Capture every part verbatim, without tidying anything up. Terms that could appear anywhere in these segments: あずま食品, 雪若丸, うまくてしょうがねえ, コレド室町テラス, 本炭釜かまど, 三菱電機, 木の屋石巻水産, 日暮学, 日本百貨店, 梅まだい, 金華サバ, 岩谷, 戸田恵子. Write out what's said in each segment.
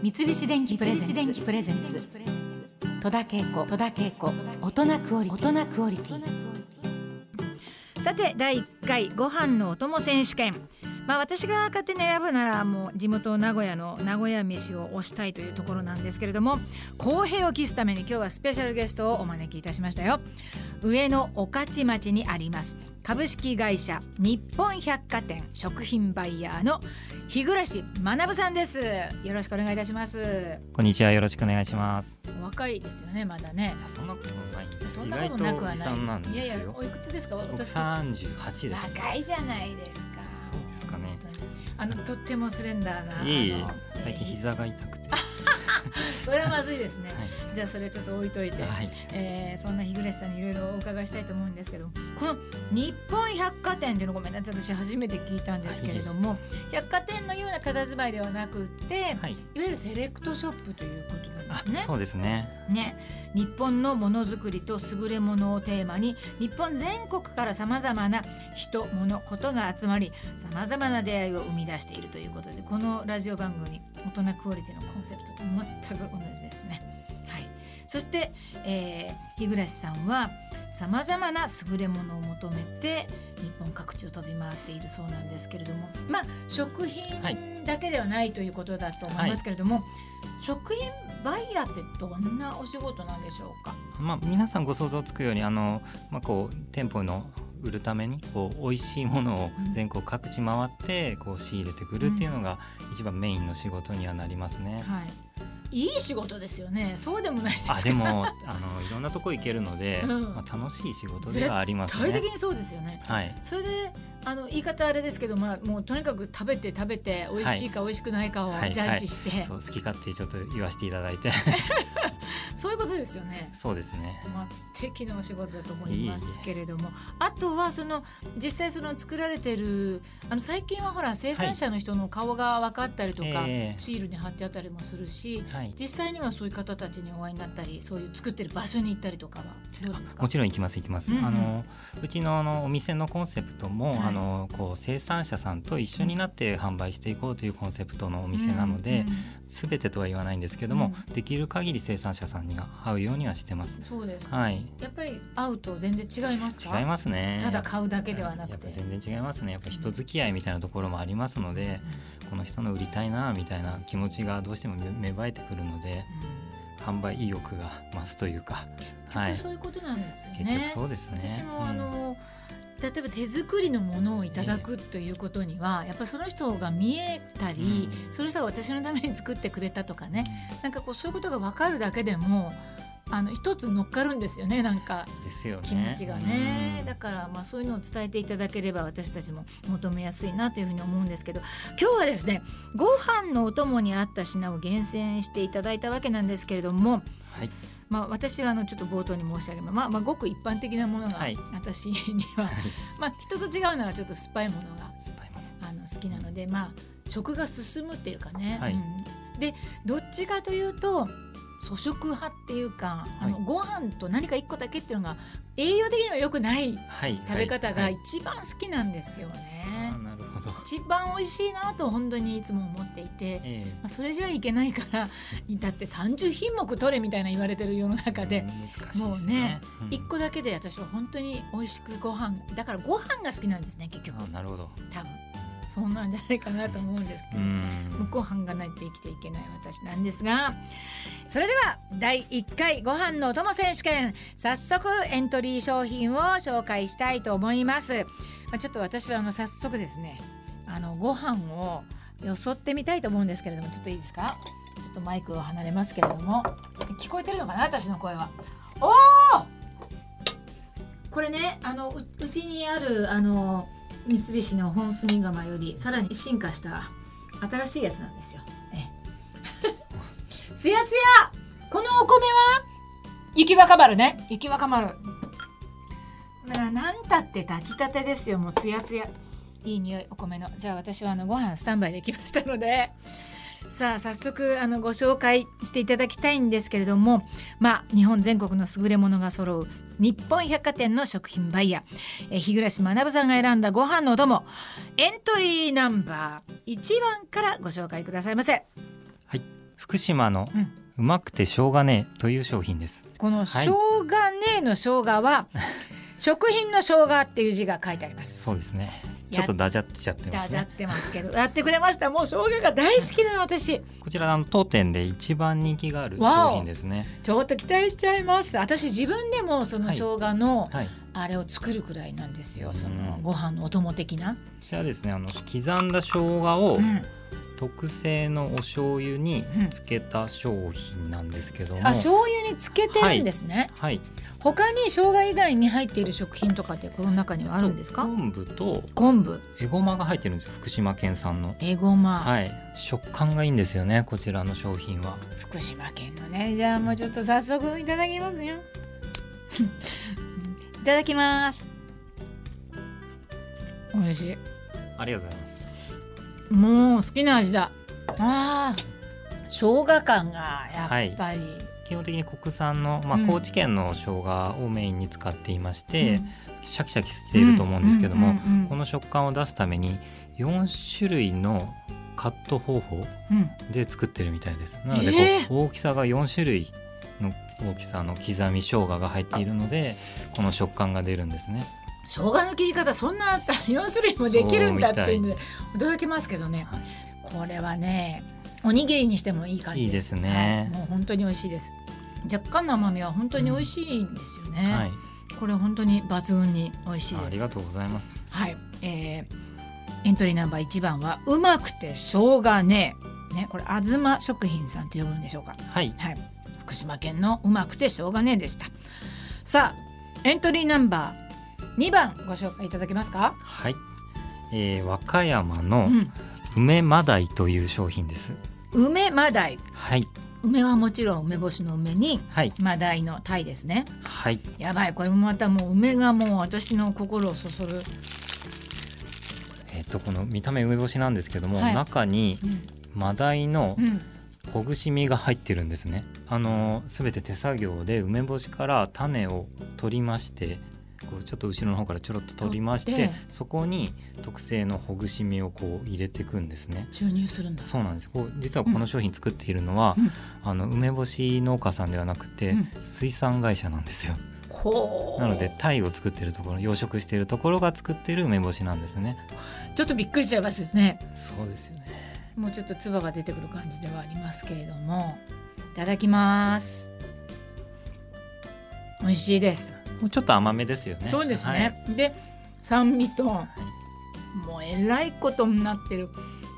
三菱電機プレゼンツ戸田恵子大人クオリティ。さてだいいっかいご飯のお供選手権、まあ、私が勝手に選ぶならもう地元名古屋の名古屋飯を推したいというところなんですけれども、公平を期すために今日はスペシャルゲストをお招きいたしましたよ。上野御徒町にあります株式会社日本百貨店食品バイヤーの日暮学さんです。よろしくお願いいたします。こんにちは、よろしくお願いします。お若いですよね、まだね。いや、そんなことないんです。そんなことなくはない。意外とおじさんなんですよ。いやいや、おいくつですか？僕さんじゅうはちです。若いじゃないですか。そうですかね。あのとってもスレンダーな、いえいえ、最近膝が痛くてそれはまずいですね、はい、じゃあそれちょっと置いといて、はい、えー、そんな日暮さんにいろいろお伺いしたいと思うんですけど、この日本百貨店っていうの、ごめんなさい、私初めて聞いたんですけれども、はい、百貨店のような片住まいではなくて、はい、いわゆるセレクトショップということなんですね。そうです ね, ね日本のものづくりと優れものをテーマに、日本全国からさまざまな人、物、ことが集まり、さまざまな出会いを生み出しているということで、このラジオ番組大人クオリティのコンセプトと全く同じですね、はい。そして、えー、日暮さんはさまざまな優れものを求めて日本各地を飛び回っているそうなんですけれども、まあ食品だけではないということだと思いますけれども、はいはい、食品バイヤーってどんなお仕事なんでしょうか？まあ、皆さんご想像つくように、あの、まあ、こう店舗の売るためにこう美味しいものを全国各地回ってこう仕入れてくるっていうのが一番メインの仕事にはなりますね、うん、はい。いい仕事ですよね。そうでもないですか？あ、でもあのいろんなとこ行けるので、うん、まあ、楽しい仕事ではありますね。絶対的にそうですよね、はい。それであの言い方あれですけど、まあ、もうとにかく食べて食べて美味しいか美味しくないかをジャッジして、はいはいはい、そう、好き勝手ちょっと言わせていただいてそういうことですよね。そうですね、まあ、素敵なお仕事だと思いますけれども、いい、ね、あとはその実際その作られてる、あの最近はほら生産者の人の顔が分かったりとか、はい、えー、シールに貼ってあったりもするし、はい、実際にはそういう方たちにお会いになったり、そういう作ってる場所に行ったりとかはどうですか？もちろん行きます行きます、うんうん、あのうち の, あのお店のコンセプトも、はい、あのこう生産者さんと一緒になって販売していこうというコンセプトのお店なので、すべ、うんうん、てとは言わないんですけども、うん、できる限り生産者さんには会うようにはしてます。そうです、はい、やっぱり会うと全然違いますか？違いますね。ただ買うだけではなくて、やっぱ全然違いますね。やっぱ人付き合いみたいなところもありますので、うん、この人の売りたいなみたいな気持ちがどうしても芽生えてくるので、うん、販売意欲が増すというか、結局そういうことなんですよね、はい、結局そうですね。私もあの、うん、例えば手作りのものをいただくということには、やっぱりその人が見えたり、うん、その人が私のために作ってくれたとかね、なんかこうそういうことが分かるだけでも、あの一つ乗っかるんですよね、なんか気持ちが ね, ね、うん、だからまあそういうのを伝えていただければ私たちも求めやすいなというふうに思うんですけど、今日はですね、ご飯のお供に合った品を厳選していただいたわけなんですけれども、はい、まあ、私はあのちょっと冒頭に申し上げます、まあまあ、ごく一般的なものが私には、はい、まあ、人と違うのはちょっと酸っぱいものがあの好きなので、まあ、食が進むっていうかね、はい、うん、でどっちかというと粗食派っていうか、あの、はい、ご飯と何か一個だけっていうのが栄養的には良くない食べ方が一番好きなんですよね、はいはいはい、一番美味しいなと本当にいつも思っていて、ええ、まあ、それじゃいけないから、だってさんじゅうひんもく取れみたいな言われてる世の中で、うん、もうね、うん、いっこだけで私は本当に美味しくご飯だから、ご飯が好きなんですね結局。あ、なるほど。多分そんなんじゃないかなと思うんですけど、うん、ご飯がないと生きていけない私なんですが、それではだいいっかいご飯のお供選手権、早速エントリー商品を紹介したいと思います、まあ、ちょっと私はあの早速ですね、あのご飯をよそってみたいと思うんですけれども、ちょっといいですか？ちょっとマイクを離れますけれども、聞こえてるのかな私の声は。おー、これね、あの う, うちにあるあの三菱の本炭窯よりさらに進化した新しいやつなんですよ。つやつや。このお米は雪若丸ね、雪若丸だからなんたって炊きたてですよ。もうつやつや、いい匂い、お米の。じゃあ私はあのご飯スタンバイできましたので、さあ早速あのご紹介していただきたいんですけれども、まあ日本全国の優れものが揃う日本百貨店の食品バイヤー、え日暮学さんが選んだご飯のお供、エントリーナンバーいちばんからご紹介くださいませ。はい、福島のうまくてしょうがねえという商品です。このしょうがねえのしょうがは、はい、食品のしょうがっていう字が書いてあります。そうですね、ちょっとダジャってちゃってますね。ダジャってますけどやってくれました。もう生姜が大好きなの私。こちらあの当店で一番人気がある商品ですね。ちょっと期待しちゃいます。私自分でもその生姜のあれを作るくらいなんですよ、はいはい、そのご飯のお供的な。じゃあですね、あの刻んだ生姜を、うん、特製のお醤油につけた商品なんですけども、うん、あ、醤油につけてるんですね。はい、はい、他に生姜以外に入っている食品とかってこの中にはあるんですか？昆布と昆布、えごまが入ってるんですよ。福島県産のえごま、はい、食感がいいんですよね、こちらの商品は。福島県のね。じゃあもうちょっと早速いただきますよいただきます。おいしい。ありがとうございます。もう好きな味だ。あ生姜感がやっぱり、はい、基本的に国産の、まあ、高知県の生姜をメインに使っていまして、うん、シャキシャキしていると思うんですけども、この食感を出すためによんしゅるいのカット方法で作ってるみたいです、うん、なのでこう、えー、大きさがよんしゅるいの大きさの刻み生姜が入っているので、この食感が出るんですね。生姜の切り方そんなよんしゅるいもできるんだっていうので驚きますけどね、はい、これはねおにぎりにしてもいい感じです。いいですね、はい、もう本当に美味しいです。若干の甘みは本当に美味しいんですよね、うん、はい、これ本当に抜群に美味しいです。 あ, ありがとうございます、はい、えー、エントリーナンバーいちばんはうまくてしょうがねえ、ね、これあずま食品さんと呼ぶんでしょうか。はい、はい、福島県のうまくてしょうがねえでした。さあエントリーナンバーにばんご紹介いただけますか？はい、えー、和歌山の梅まだいという商品です。梅まだい。はい。梅はもちろん梅干しの梅に、はい、マダイのタイですね。はい。やばい、これもまたもう梅がもう私の心をそそる。えっとこの見た目梅干しなんですけども、はい、中にマダイの、うん、ほぐし身が入ってるんですね。あのすべて手作業で梅干しから種を取りまして。ちょっと後ろの方からちょろっと取りまして、そこに特製のほぐし身をこう入れていくんですね。注入するんだ。そうなんです。こう実はこの商品作っているのは、うん、あの梅干し農家さんではなくて、うん、水産会社なんですよ。なのでタイを作っているところ、養殖しているところが作っている梅干しなんですね。ちょっとびっくりしちゃいますよね。そうですよね。もうちょっとつばが出てくる感じではありますけれども、いただきます。美味しいです。もうちょっと甘めですよね。そうですね、はい、で酸味と、はい、もうえらいことになってる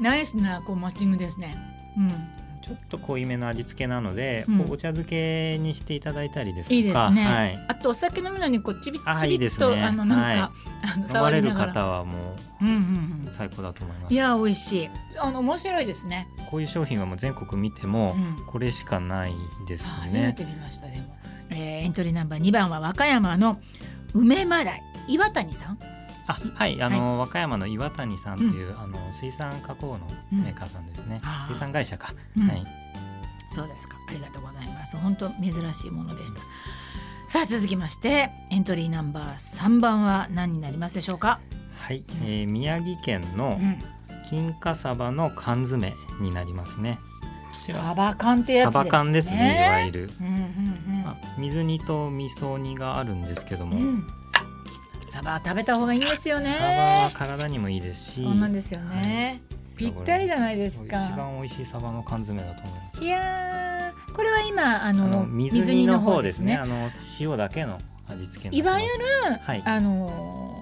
ナイスなこうマッチングですね、うん、ちょっと濃いめの味付けなので、うん、お茶漬けにしていただいたりですとか、いいですね、はい、あとお酒飲むのにこうちびっちびっとあのなんか飲まれる方はもう、うんうんうん、最高だと思います。いや美味しい、あの面白いですね。こういう商品はもう全国見ても、うん、これしかないですね。初めて見ました。でもえー、エントリーナンバーにばんは和歌山の梅まだい、岩谷さん。あ、はい、あの、はい、和歌山の岩谷さんという、うん、あの水産加工のメーカーさんですね、うん、水産会社か、うん、はい、そうですか。ありがとうございます。本当珍しいものでした。さあ続きましてエントリーナンバーさんばんは何になりますでしょうか？はい、うん、えー、宮城県の金華サバの缶詰になりますね。サバ缶ってやつですね。サバ缶ですね、いわゆる、うんうんうん、まあ、水煮と味噌煮があるんですけども、うん、サバは食べた方がいいんですよね。サバは体にもいいですし。そうなんですよね、はい、ぴったりじゃないですか。一番美味しいサバの缶詰だと思います。いやー、これは今あの、あの水煮の方ですね、あの塩だけの味付けのいわゆる、はい、あのー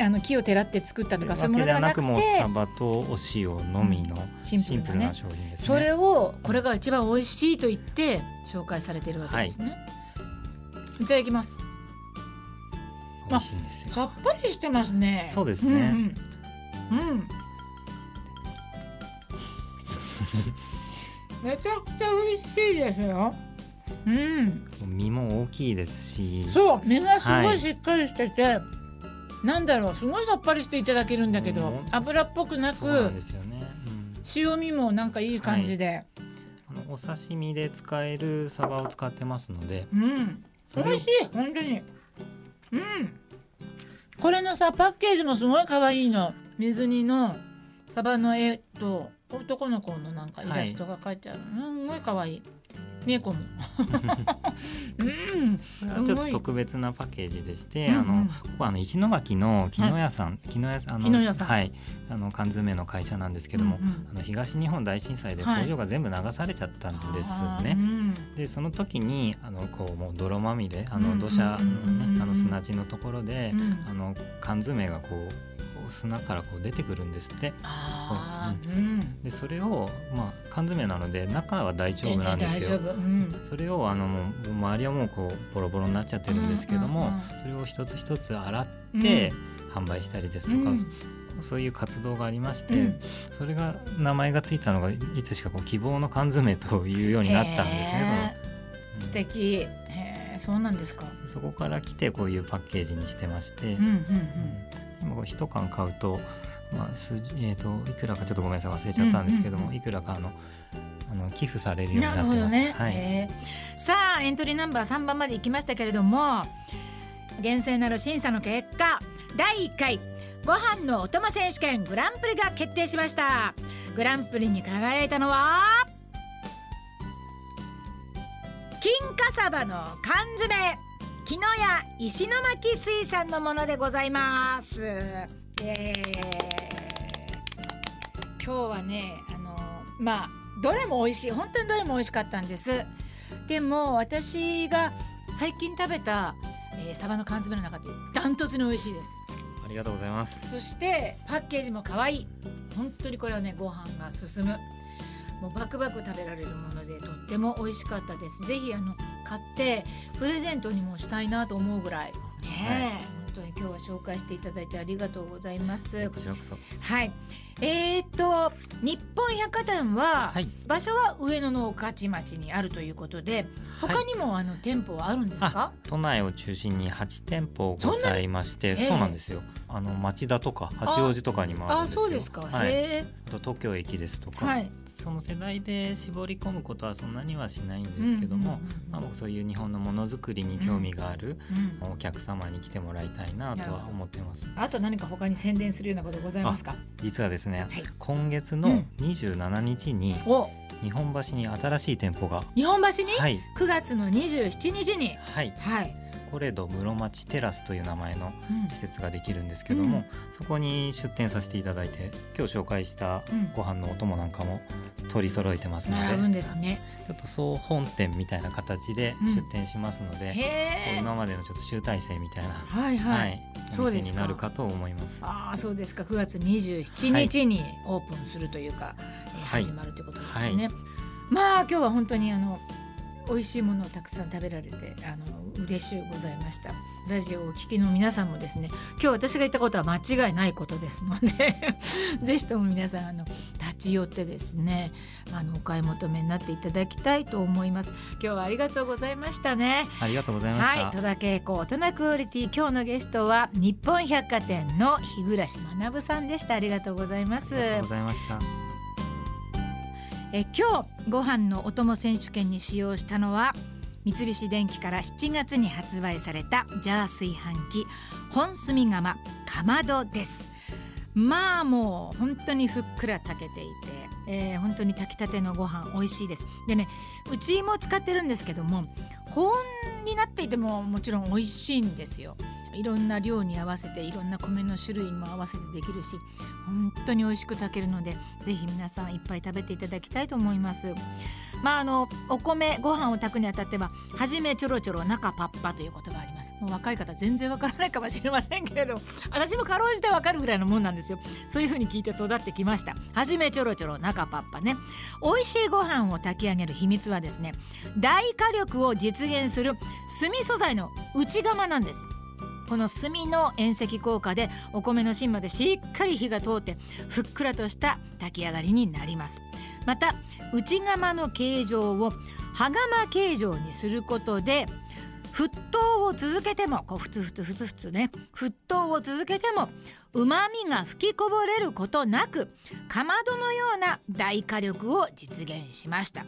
あの木をてらって作ったとかそういうものではなくて、もうサバとお塩のみのシンプルな商品ですね。それをこれが一番美味しいと言って紹介されているわけですね、はい、いただきます。美味しいんですよ。さっぱりしてますね。そうですね、うん、うんうん、めちゃくちゃ美味しいですよ、うん、身も大きいですし、そう身がすごいしっかりしてて、はい、なんだろう、すごいさっぱりしていただけるんだけど、うん、油っぽくなく、そうなんですよね、うん、塩味もなんかいい感じで、はい、あのお刺身で使えるサバを使ってますので、うん、美味しい本当に、うん、これのさパッケージもすごい可愛いの。水煮のサバの絵と男の子のなんかイラストが書いてある、はい、すごい可愛い。みえこもうん、ちょっと特別なパッケージでして、うんうん、あのここはあの石巻の木の屋さん、はい、木の屋さんの、はい、あの缶詰の会社なんですけども、うんうん、あの東日本大震災で工場が全部流されちゃったんですね、はい、でその時にあのこうもう泥まみれあの土砂の、ね、あの砂地のところで、うん、あの缶詰がこう砂からこう出てくるんですって。あう、うん、でそれを、まあ、缶詰なので中は大丈夫なんですよ、うん、それをあのもう周りはもうこうボロボロになっちゃってるんですけども、うんうんうん、それを一つ一つ洗って販売したりですとか、うん、そういう活動がありまして、うん、それが名前がついたのがいつしかこう希望の缶詰というようになったんですね。その、うん、素敵。へ、そうなんですか。そこから来てこういうパッケージにしてまして、うんうんうんうん一缶買うと、まあ数えー、といくらかちょっとごめんなさい忘れちゃったんですけども、うんうんうん、いくらかあのあの寄付されるようになってます。なるほどね、はいえー、さあエントリーナンバーさんばんまで行きましたけれども、厳正なる審査の結果だいいっかいご飯のお供選手権グランプリが決定しました。グランプリに輝いたのは金華サバの缶詰木の屋石巻水産のものでございます。イエーイ。今日はねあのまあどれも美味しい、本当にどれも美味しかったんです。でも私が最近食べた、えー、サバの缶詰の中でダントツに美味しいです。ありがとうございます。そしてパッケージも可愛い。本当にこれはねご飯が進む、もうバクバク食べられるものでとっても美味しかったです。ぜひあの買ってプレゼントにもしたいなと思うぐらい、ねはい、本当に今日は紹介していただいてありがとうございます。こちらこそ、はいえー、っと日本百貨店は、はい、場所は上野の御徒町にあるということで他にもあの店舗はあるんですか、はい、都内を中心にはちてんぽございましてそ う,、えー、そうなんですよ。あの町田とか八王子とかにもあるんですよ。ああそうですか、はい、へあと東京駅ですとか、はいその世代で絞り込むことはそんなにはしないんですけども、まあ、そういう日本のものづくりに興味があるお客様に来てもらいたいなとは思ってます。あと何か他に宣伝するようなことございますか？実はですね、はい、今月のにじゅうしちにちに日本橋に新しい店舗が日本橋に、はい、くがつのにじゅうしちにちにはい、はいコレド室町テラスという名前の施設ができるんですけども、うん、そこに出店させていただいて今日紹介したご飯のお供なんかも取り揃えてますので、並ぶんですね、ちょっと総本店みたいな形で出店しますので、うん、今までのちょっと集大成みたいな、はいはいはい、お店になるかと思います。ああそうですか。くがつにじゅうしちにちにオープンするというか、はい、始まるということですね、はいはい、まあ今日は本当にあの美味しいものをたくさん食べられてあの嬉しゅうございました。ラジオをお聞きの皆さんもですね今日私が言ったことは間違いないことですのでぜひとも皆さんあの立ち寄ってですねあのお買い求めになっていただきたいと思います。今日はありがとうございましたね。ありがとうございました、はい、戸田恵子大人クオリティ今日のゲストは日本百貨店の日暮学さんでした。ありがとうございます。ありがとうございました。え今日ご飯のお供選手権に使用したのは三菱電機からしちがつに発売されたジャー炊飯器本炭釜かまどです。まあもう本当にふっくら炊けていて、えー、本当に炊きたてのご飯美味しいです。でねうちも使ってるんですけども保温になっていてももちろん美味しいんですよ。いろんな量に合わせていろんな米の種類も合わせてできるし本当に美味しく炊けるのでぜひ皆さんいっぱい食べていただきたいと思います。まああのお米ご飯を炊くにあたっては初めちょろちょろ中パッパという言葉あります。もう若い方全然わからないかもしれませんけれど私もかろうじてわかるぐらいのもんなんですよ。そういう風に聞いて育ってきました。初めちょろちょろ中パッパね。美味しいご飯を炊き上げる秘密はですね大火力を実現する炭素材の内釜なんです。この炭の遠赤効果でお米の芯までしっかり火が通ってふっくらとした炊き上がりになります。また内釜の形状を羽釜形状にすることで沸騰を続けてもこうふつふつふつふつね沸騰を続けても旨味が吹きこぼれることなくかまどのような大火力を実現しました。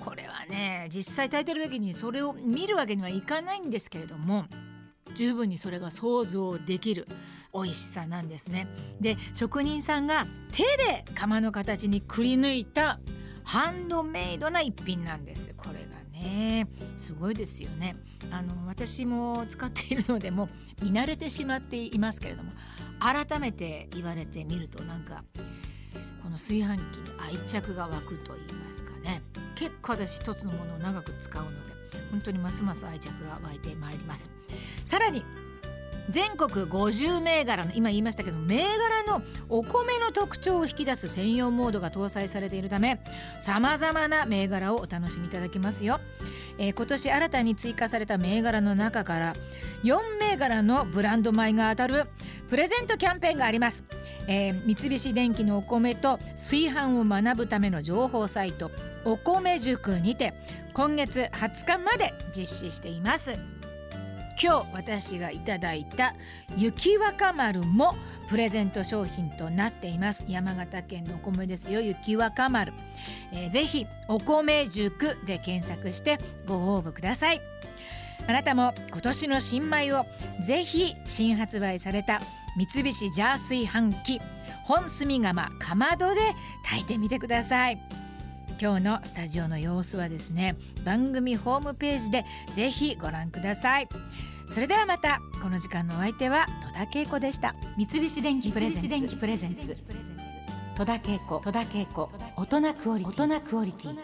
これはね実際炊いてる時にそれを見るわけにはいかないんですけれども十分にそれが想像できる美味しさなんですね。で、職人さんが手で釜の形にくり抜いたハンドメイドな一品なんです。これがねすごいですよね。あの私も使っているのでもう見慣れてしまっていますけれども、改めて言われてみるとなんかこの炊飯器に愛着が湧くと言いますかね。結構私一つのものを長く使うので本当にますます愛着が湧いてまいります。さらに全国ごじゅうめいがらの今言いましたけど銘柄のお米の特徴を引き出す専用モードが搭載されているため、さまざまな銘柄をお楽しみいただけますよ。えー、今年新たに追加された銘柄の中からよんめいがらのブランド米が当たるプレゼントキャンペーンがあります。えー、三菱電機のお米と炊飯を学ぶための情報サイトお米塾にて今月はつかまで実施しています。今日私がいただいた雪若丸もプレゼント商品となっています。山形県のお米ですよ、雪若丸。えー、ぜひお米塾で検索してご応募ください。あなたも今年の新米をぜひ新発売された三菱ジャー炊飯器本炭釜かまどで炊いてみてください。今日のスタジオの様子はですね、番組ホームページでぜひご覧ください。それではまた、この時間のお相手は戸田恵子でした。三菱電機プレゼンツ、三菱電機プレゼンツ、戸田恵子、戸田恵子、大人クオリティ。